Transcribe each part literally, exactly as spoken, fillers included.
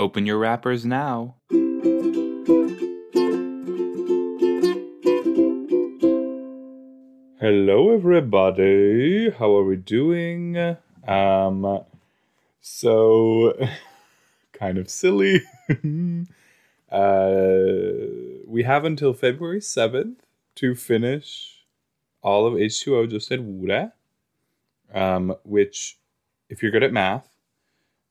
Open your wrappers now. Hello everybody, how are we doing? Um, so, kind of silly. uh, we have until February seventh to finish all of H two O Just Add Water, um, which, if you're good at math,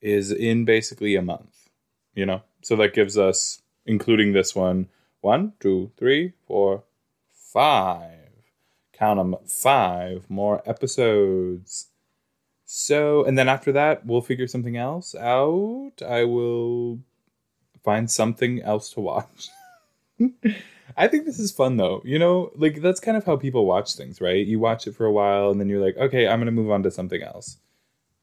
is in basically a month, you know? So that gives us, including this one, one, two, three, four, five. Count them, five more episodes. So, and then after that, we'll figure something else out. I will find something else to watch. I think this is fun, though. You know, like, that's kind of how people watch things, right? You watch it for a while, and then you're like, okay, I'm going to move on to something else.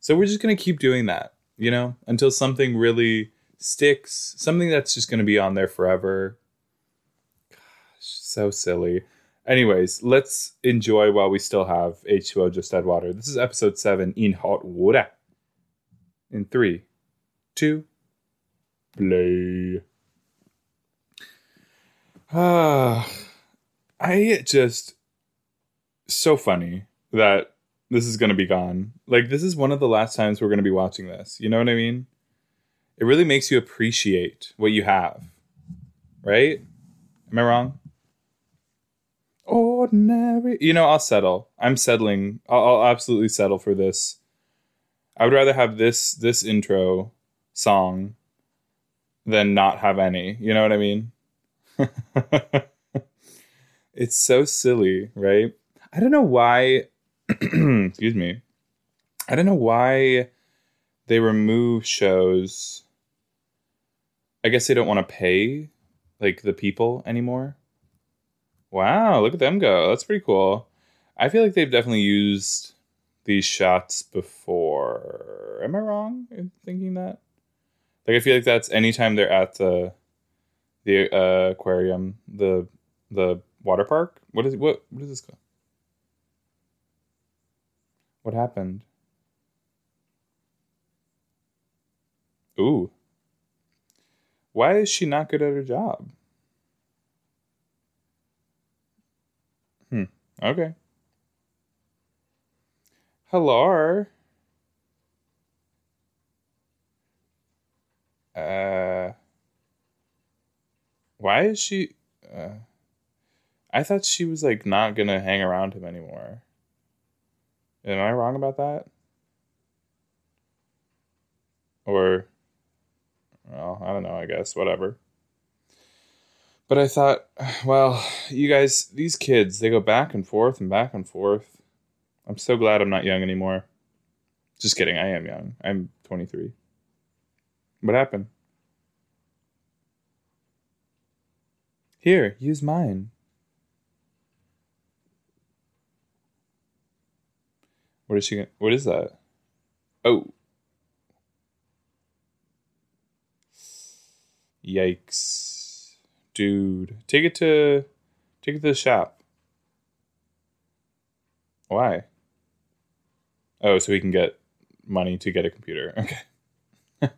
So we're just going to keep doing that, you know, until something really sticks. Something that's just going to be on there forever. Gosh, so silly. Anyways, let's enjoy while we still have H two O Just Add Water. This is episode seven, in hot water. In three, two, play. Ah, I just... So funny that this is going to be gone. Like, this is one of the last times we're going to be watching this. You know what I mean? It really makes you appreciate what you have. Right? Am I wrong? Ordinary, you know, I'll settle. I'm settling. I'll, I'll absolutely settle for this. I would rather have this this intro song than not have any. You know what I mean? It's so silly, right? I don't know why. Excuse me. I don't know why they remove shows. I guess they don't want to pay like the people anymore. Wow, look at them go. That's pretty cool. I feel like they've definitely used these shots before. Am I wrong in thinking that? Like, I feel like that's anytime they're at the the uh, aquarium, the the water park. What is what what is this called? What happened? Ooh. Why is she not good at her job? Hmm. Okay. Hello. Uh. Why is she? Uh, I thought she was like not gonna hang around him anymore. Am I wrong about that? Or, well, I don't know. I guess whatever. But I thought, well, you guys, these kids, they go back and forth and back and forth. I'm so glad I'm not young anymore. Just kidding. I am young. I'm twenty-three. What happened? Here, use mine. What is she gonna, what is that? Oh. Yikes. Dude, take it to take it to the shop. Why? Oh, so we can get money to get a computer. Okay.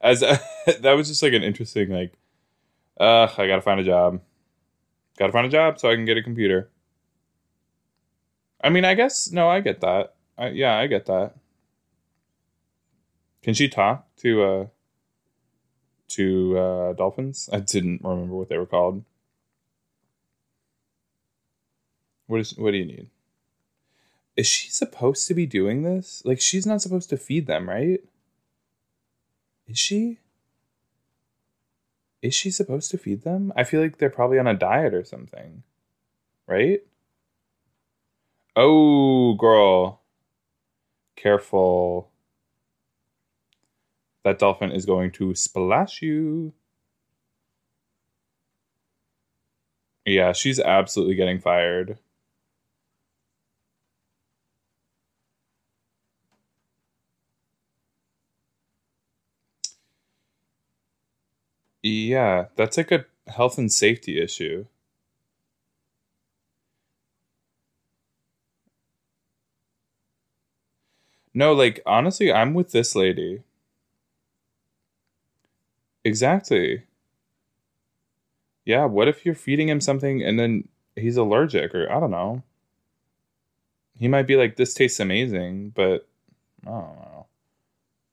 As uh, that was just like an interesting like, uh, I gotta find a job. Gotta find a job so I can get a computer. I mean, I guess no, I get that. I, yeah, I get that. Can she talk to? Uh, To uh, dolphins? I didn't remember what they were called. What is? What do you need? Is she supposed to be doing this? Like, she's not supposed to feed them, right? Is she? Is she supposed to feed them? I feel like they're probably on a diet or something. Right? Oh, girl. Careful. That dolphin is going to splash you. Yeah, she's absolutely getting fired. Yeah, that's like a health and safety issue. No, like, honestly, I'm with this lady. Exactly. Yeah, what if you're feeding him something and then he's allergic, or I don't know. He might be like, this tastes amazing, but I don't know.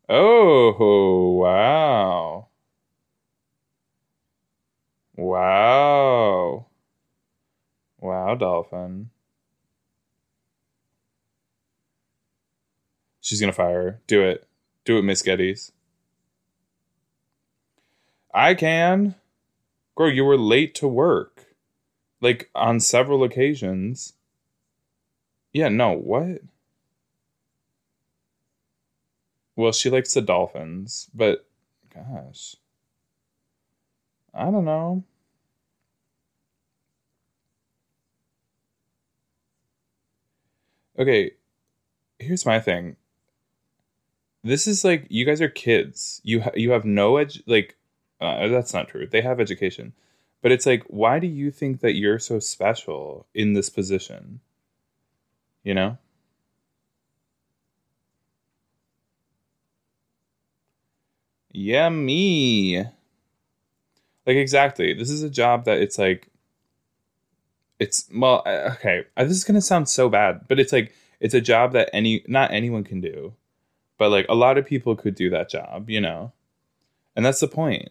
Oh, wow. Wow. Wow, dolphin. She's going to fire her. Do it. Do it, Miss Gettys. I can. Girl, you were late to work. Like, on several occasions. Yeah, no, what? Well, she likes the dolphins, but, gosh. I don't know. Okay, here's my thing. This is like, you guys are kids. You, ha- you have no, edu- like... Uh, that's not true. They have education. But it's like, why do you think that you're so special in this position? You know? Yummy. Like, exactly. This is a job that it's like, it's, well, okay. This is going to sound so bad, but it's like, it's a job that any, not anyone can do, but like a lot of people could do that job, you know? And that's the point.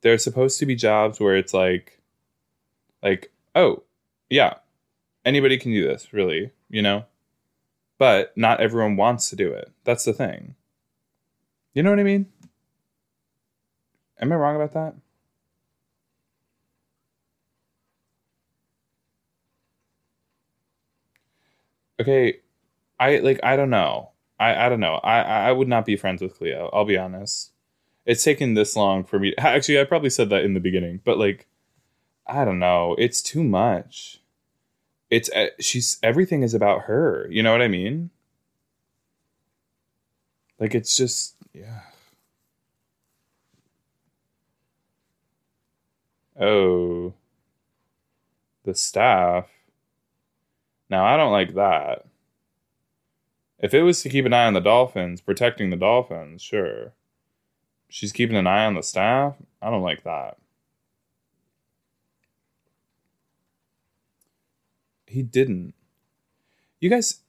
There are supposed to be jobs where it's like, like, oh, yeah, anybody can do this, really, you know? But not everyone wants to do it. That's the thing. You know what I mean? Am I wrong about that? Okay, I, like, I don't know. I, I don't know. I, I would not be friends with Cleo, I'll be honest. It's taken this long for me. To, actually, I probably said that in the beginning, but like, I don't know. It's too much. It's uh, she's everything is about her. You know what I mean? Like, it's just, yeah. Oh, the staff. Now, I don't like that. If it was to keep an eye on the dolphins, protecting the dolphins, sure. She's keeping an eye on the staff? I don't like that. He didn't. You guys,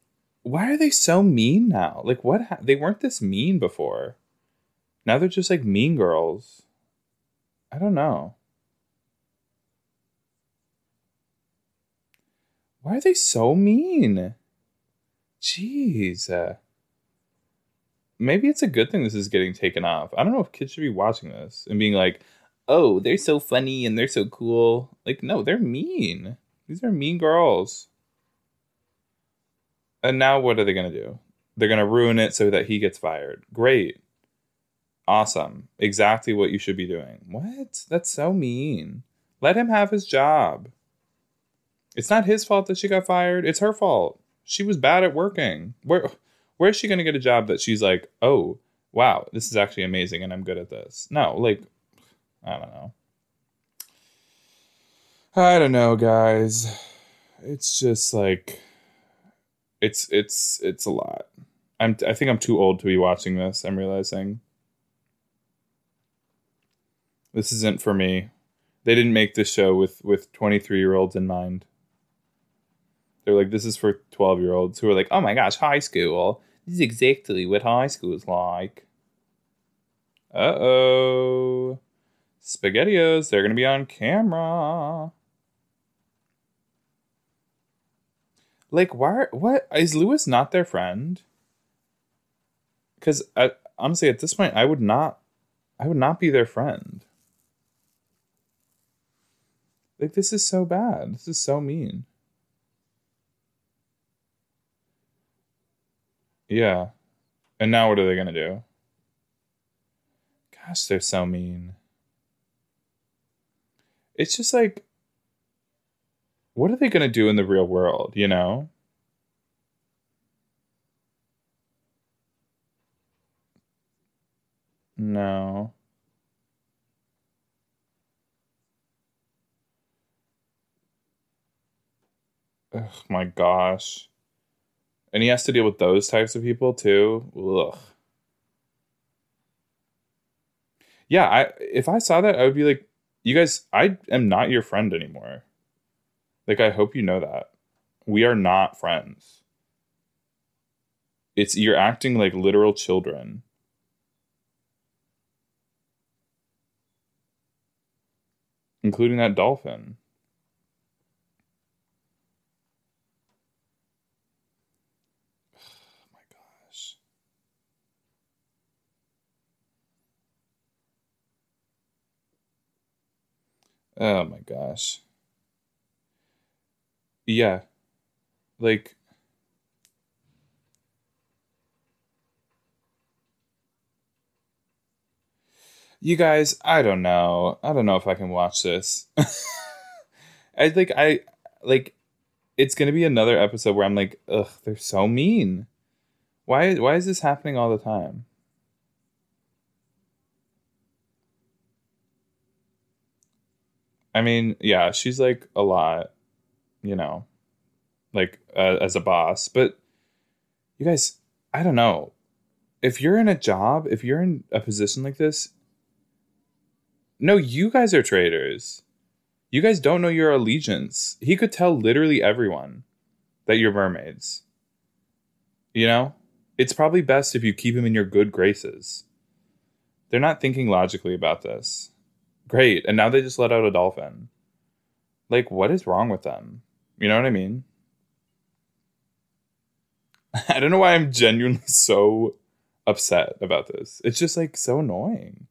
why are they so mean now? Like, what? Ha- they weren't this mean before. Now they're just like mean girls. I don't know. Why are they so mean? Jeez. Uh, maybe it's a good thing this is getting taken off. I don't know if kids should be watching this and being like, oh, they're so funny and they're so cool. Like, no, they're mean. These are mean girls. And now what are they going to do? They're going to ruin it so that he gets fired. Great. Awesome. Exactly what you should be doing. What? That's so mean. Let him have his job. It's not his fault that she got fired. It's her fault. She was bad at working. Where where is she going to get a job that she's like, oh, wow, this is actually amazing and I'm good at this? No, like, I don't know. I don't know, guys. It's just like, it's it's it's a lot. I'm I think I'm too old to be watching this. I'm realizing this isn't for me. They didn't make this show with with twenty-three-year-olds in mind. They're like, this is for twelve-year-olds who are like, oh my gosh, high school. This is exactly what high school is like. Uh-oh. SpaghettiOs, they're going to be on camera. Like, why? What? Is Lewis not their friend? Because, honestly, at this point, I would not, I would not be their friend. Like, this is so bad. This is so mean. Yeah. And now what are they going to do? Gosh, they're so mean. It's just like, what are they going to do in the real world, you know? No. Oh my gosh. And he has to deal with those types of people, too. Ugh. yeah, I if I saw that, I would be like, you guys, I am not your friend anymore. Like, I hope you know that. We are not friends. It's, you're acting like literal children. Including that dolphin. Oh my gosh. Oh my gosh. Yeah. Like, you guys, I don't know. I don't know if I can watch this. I like I like it's going to be another episode where I'm like, "Ugh, they're so mean. Why why is this happening all the time?" I mean, yeah, she's like a lot, you know, like uh, as a boss, but you guys, I don't know. If you're in a job, if you're in a position like this, no, you guys are traitors. You guys don't know your allegiance. He could tell literally everyone that you're mermaids. You know? It's probably best if you keep him in your good graces. They're not thinking logically about this. Great. And now they just let out a dolphin. Like, what is wrong with them? You know what I mean? I don't know why I'm genuinely so upset about this. It's just, like, so annoying.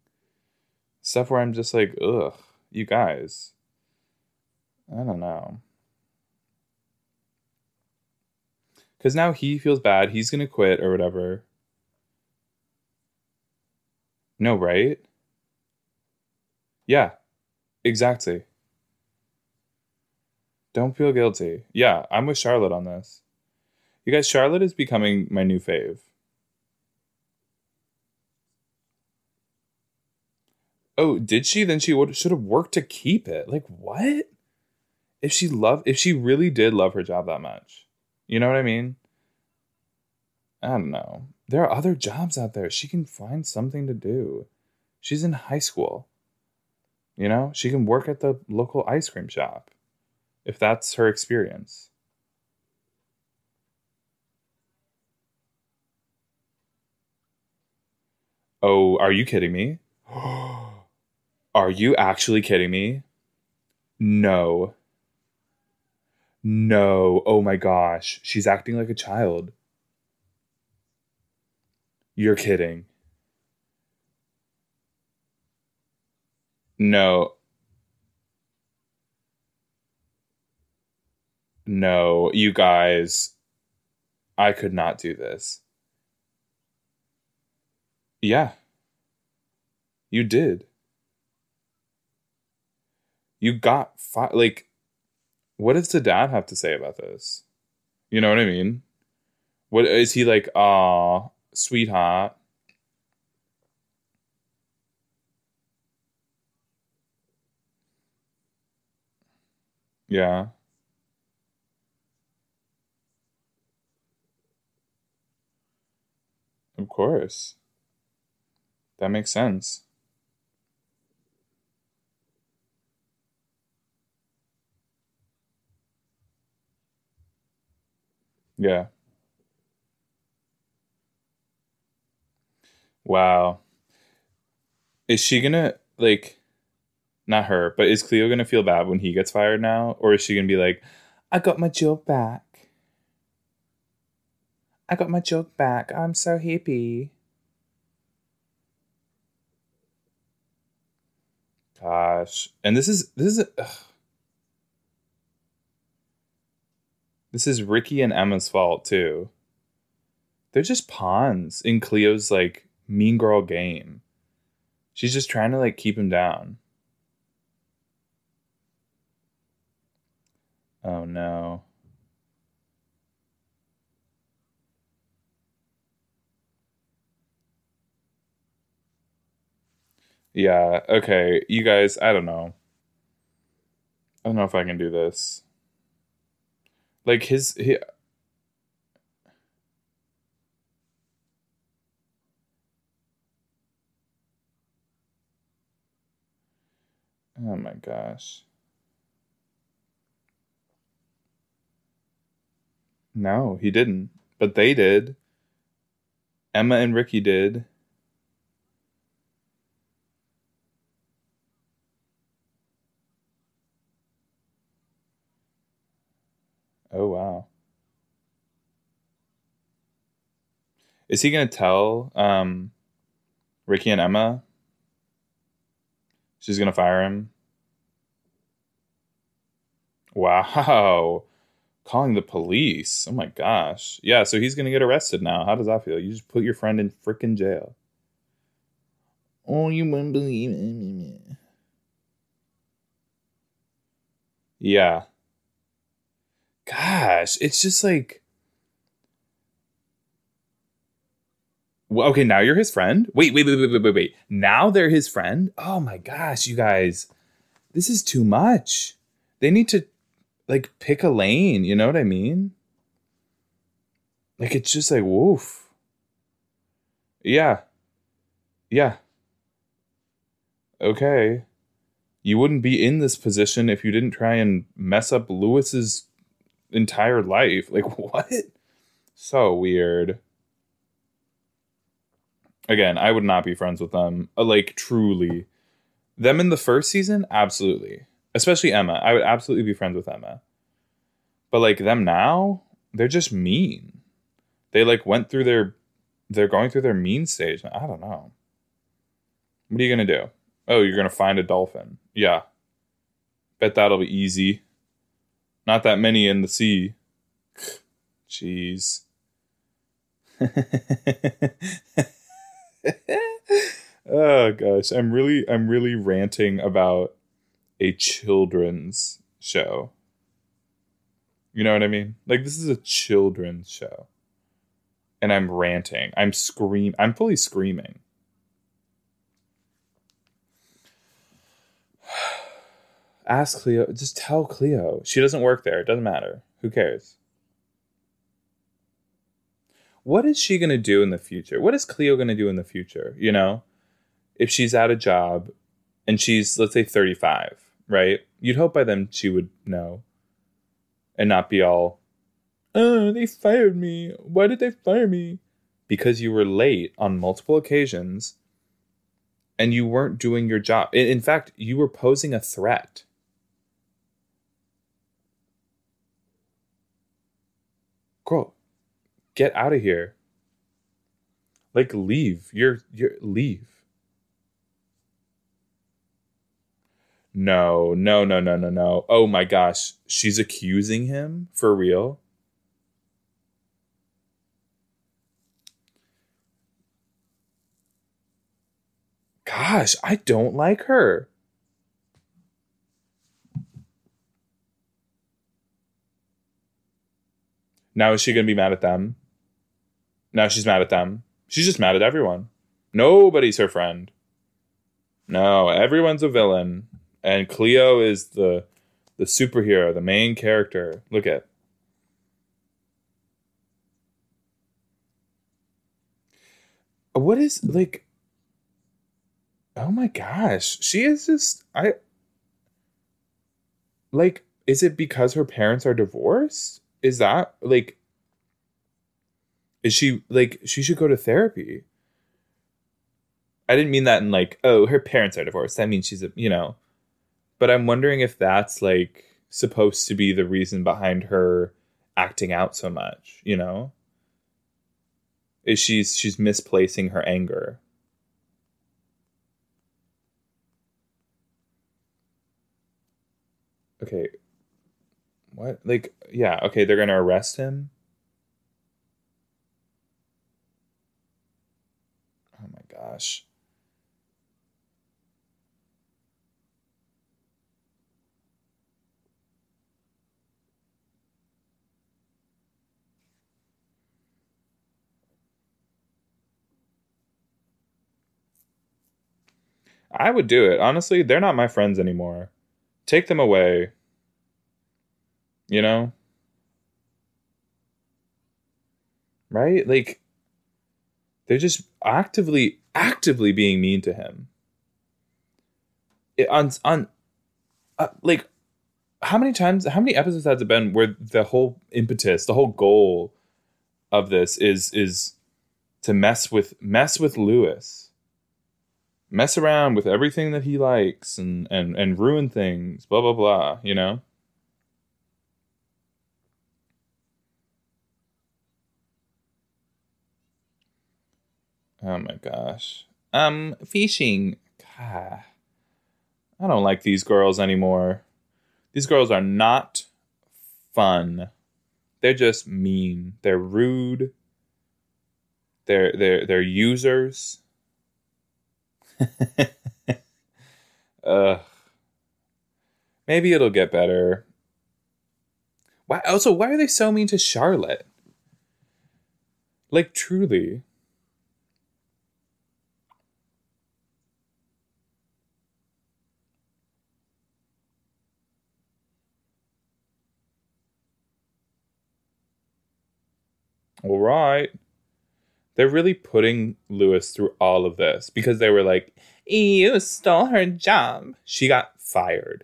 Stuff where I'm just like, ugh, you guys. I don't know. Because now he feels bad. He's going to quit or whatever. No, right? Yeah, exactly. Don't feel guilty. Yeah, I'm with Charlotte on this. You guys, Charlotte is becoming my new fave. Oh, did she? Then she would, should have worked to keep it. Like, what? If she loved, if she really did love her job that much. You know what I mean? I don't know. There are other jobs out there. She can find something to do. She's in high school. You know? She can work at the local ice cream shop. If that's her experience. Oh, are you kidding me? Are you actually kidding me? No. No. Oh my gosh. She's acting like a child. You're kidding. No. No, you guys. I could not do this. Yeah. You did. You got fi- like, what does the dad have to say about this? You know what I mean? What is he like? Aw, sweetheart. Yeah. Of course. That makes sense. Yeah. Wow. Is she gonna, like, not her, but is Cleo gonna feel bad when he gets fired now? Or is she gonna be like, I got my job back. I got my job back. I'm so happy. Gosh. And this is, this is, ugh. This is Ricky and Emma's fault, too. They're just pawns in Cleo's, like, mean girl game. She's just trying to, like, keep him down. Oh, no. Yeah, okay. You guys, I don't know. I don't know if I can do this. Like, his... He, Oh my gosh. No, he didn't. But they did. Emma and Ricky did. Oh, wow. Is he going to tell um, Ricky and Emma? She's going to fire him? Wow. Calling the police. Oh, my gosh. Yeah, so he's going to get arrested now. How does that feel? You just put your friend in frickin' jail. Oh, you wouldn't believe it. Yeah. Gosh, it's just like... Well, okay, now you're his friend? Wait, wait, wait, wait, wait, wait, wait. Now they're his friend? Oh, my gosh, you guys. This is too much. They need to, like, pick a lane. You know what I mean? Like, it's just like, woof. Yeah. Yeah. Okay. You wouldn't be in this position if you didn't try and mess up Lewis's entire life. Like, what? So weird. Again, I would not be friends with them. Like, truly. Them in the first season? Absolutely. Especially Emma. I would absolutely be friends with Emma. But, like, them now? They're just mean. They, like, went through their... They're going through their mean stage. I don't know. What are you going to do? Oh, you're going to find a dolphin. Yeah. Bet that'll be easy. Not that many in the sea. Jeez. Oh gosh, I'm really I'm really ranting about a children's show. You know what I mean? Like, this is a children's show. And I'm ranting. I'm scream I'm fully screaming. Ask Cleo, just tell Cleo. She doesn't work there. It doesn't matter. Who cares? What is she going to do in the future? What is Cleo going to do in the future? You know, if she's out of job and she's, let's say, thirty-five, right? You'd hope by then she would know and not be all, oh, they fired me. Why did they fire me? Because you were late on multiple occasions and you weren't doing your job. In fact, you were posing a threat. Cool. Get out of here. Like, leave. You're, you're, leave. No, no, no, no, no, no. Oh my gosh. She's accusing him for real. Gosh, I don't like her. Now is she going to be mad at them? Now she's mad at them. She's just mad at everyone. Nobody's her friend. No, everyone's a villain. And Cleo is the the superhero, the main character. Look at. What is, like... Oh my gosh. She is just... I. Like, is it because her parents are divorced? Is that, like... Is she, like, she should go to therapy. I didn't mean that in, like, oh, her parents are divorced. That means she's, a, you know. But I'm wondering if that's, like, supposed to be the reason behind her acting out so much, you know? Is she's, she's misplacing her anger. Okay. What? Like, yeah, okay, they're going to arrest him? Gosh. I would do it. Honestly, they're not my friends anymore. Take them away. You know? Right? Like, they're just actively... actively being mean to him. It, on on uh, like, how many times, how many episodes has it been where the whole impetus, the whole goal of this is is to mess with mess with Lewis, mess around with everything that he likes and and and ruin things, blah blah blah, you know? Oh my gosh. Um, fishing. God. I don't like these girls anymore. These girls are not fun. They're just mean. They're rude. They're they're they're users. Ugh. Maybe it'll get better. Why also why are they so mean to Charlotte? Like, truly. All right. They're really putting Lewis through all of this because they were like, you stole her job. She got fired.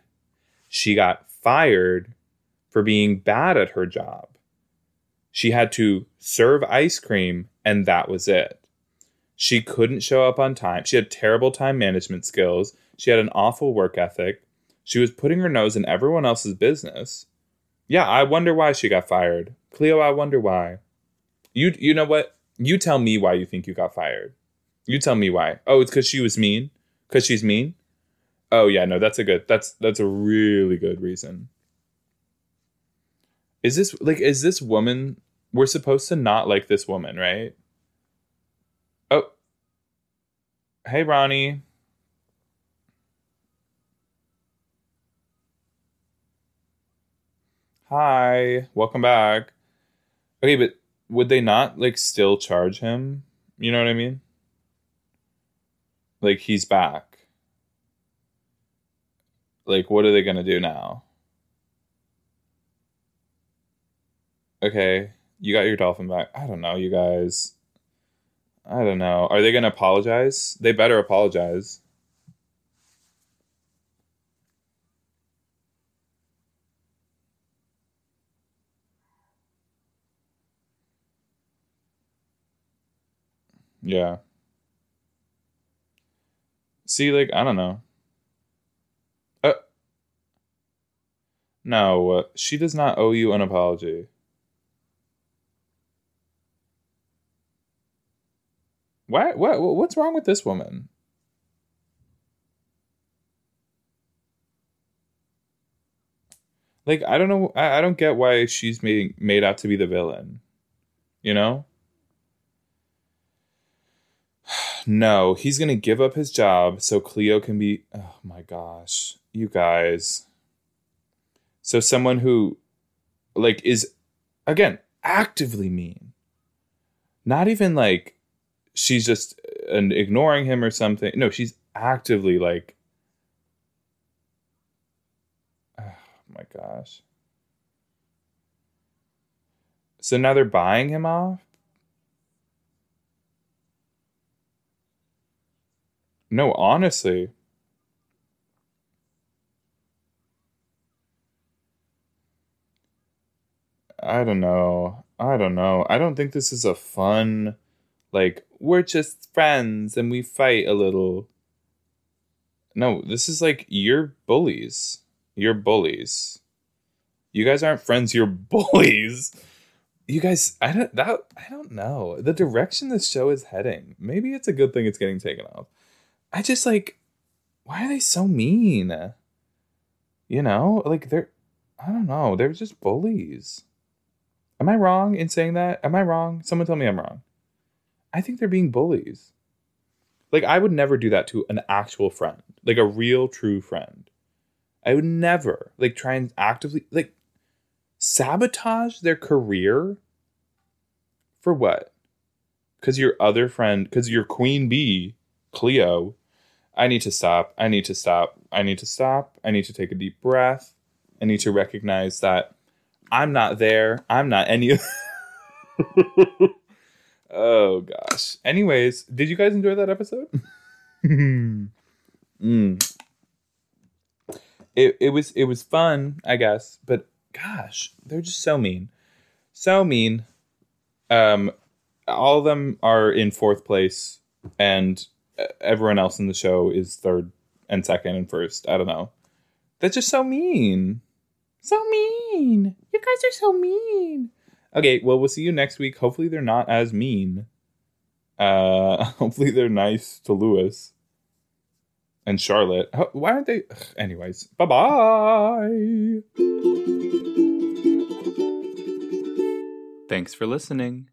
She got fired for being bad at her job. She had to serve ice cream, and that was it. She couldn't show up on time. She had terrible time management skills. She had an awful work ethic. She was putting her nose in everyone else's business. Yeah, I wonder why she got fired. Cleo, I wonder why. You you know what? You tell me why you think you got fired. You tell me why. Oh, it's because she was mean? Because she's mean? Oh, yeah, no, that's a good, that's that's a really good reason. Is this, like, is this woman, we're supposed to not like this woman, right? Oh. Hey, Ronnie. Hi. Welcome back. Okay, but would they not, like, still charge him? You know what I mean? Like, he's back. Like, what are they going to do now? Okay, you got your dolphin back. I don't know, you guys. I don't know. Are they going to apologize? They better apologize. Yeah. See, like, I don't know. Uh, no, uh, she does not owe you an apology. What? What? What's wrong with this woman? Like, I don't know. I, I don't get why she's made, made out to be the villain. You know? No, he's going to give up his job so Cleo can be... Oh, my gosh. You guys. So someone who, like, is, again, actively mean. Not even, like, she's just an ignoring him or something. No, she's actively, like... Oh, my gosh. So now they're buying him off? No, honestly. I don't know. I don't know. I don't think this is a fun, like, we're just friends and we fight a little. No, this is like, you're bullies. You're bullies. You guys aren't friends, you're bullies. You guys, I don't that I don't know. The direction this show is heading. Maybe it's a good thing it's getting taken off. I just, like, why are they so mean? You know, like, they're, I don't know, they're just bullies. Am I wrong in saying that? Am I wrong? Someone tell me I'm wrong. I think they're being bullies. Like, I would never do that to an actual friend, like a real, true friend. I would never, like, try and actively, like, sabotage their career for what? Because your other friend, because your queen bee, Cleo, I need to stop. I need to stop. I need to stop. I need to take a deep breath. I need to recognize that I'm not there. I'm not any of... Oh, gosh. Anyways, did you guys enjoy that episode? mm. it, it was it was fun, I guess, but gosh, they're just so mean. So mean. Um, all of them are in fourth place, and everyone else in the show is third and second and first. I don't know. That's just so mean. So mean. You guys are so mean. Okay, well, we'll see you next week. Hopefully they're not as mean. Uh, hopefully they're nice to Lewis and Charlotte. Why aren't they? Ugh, anyways, bye-bye. Thanks for listening.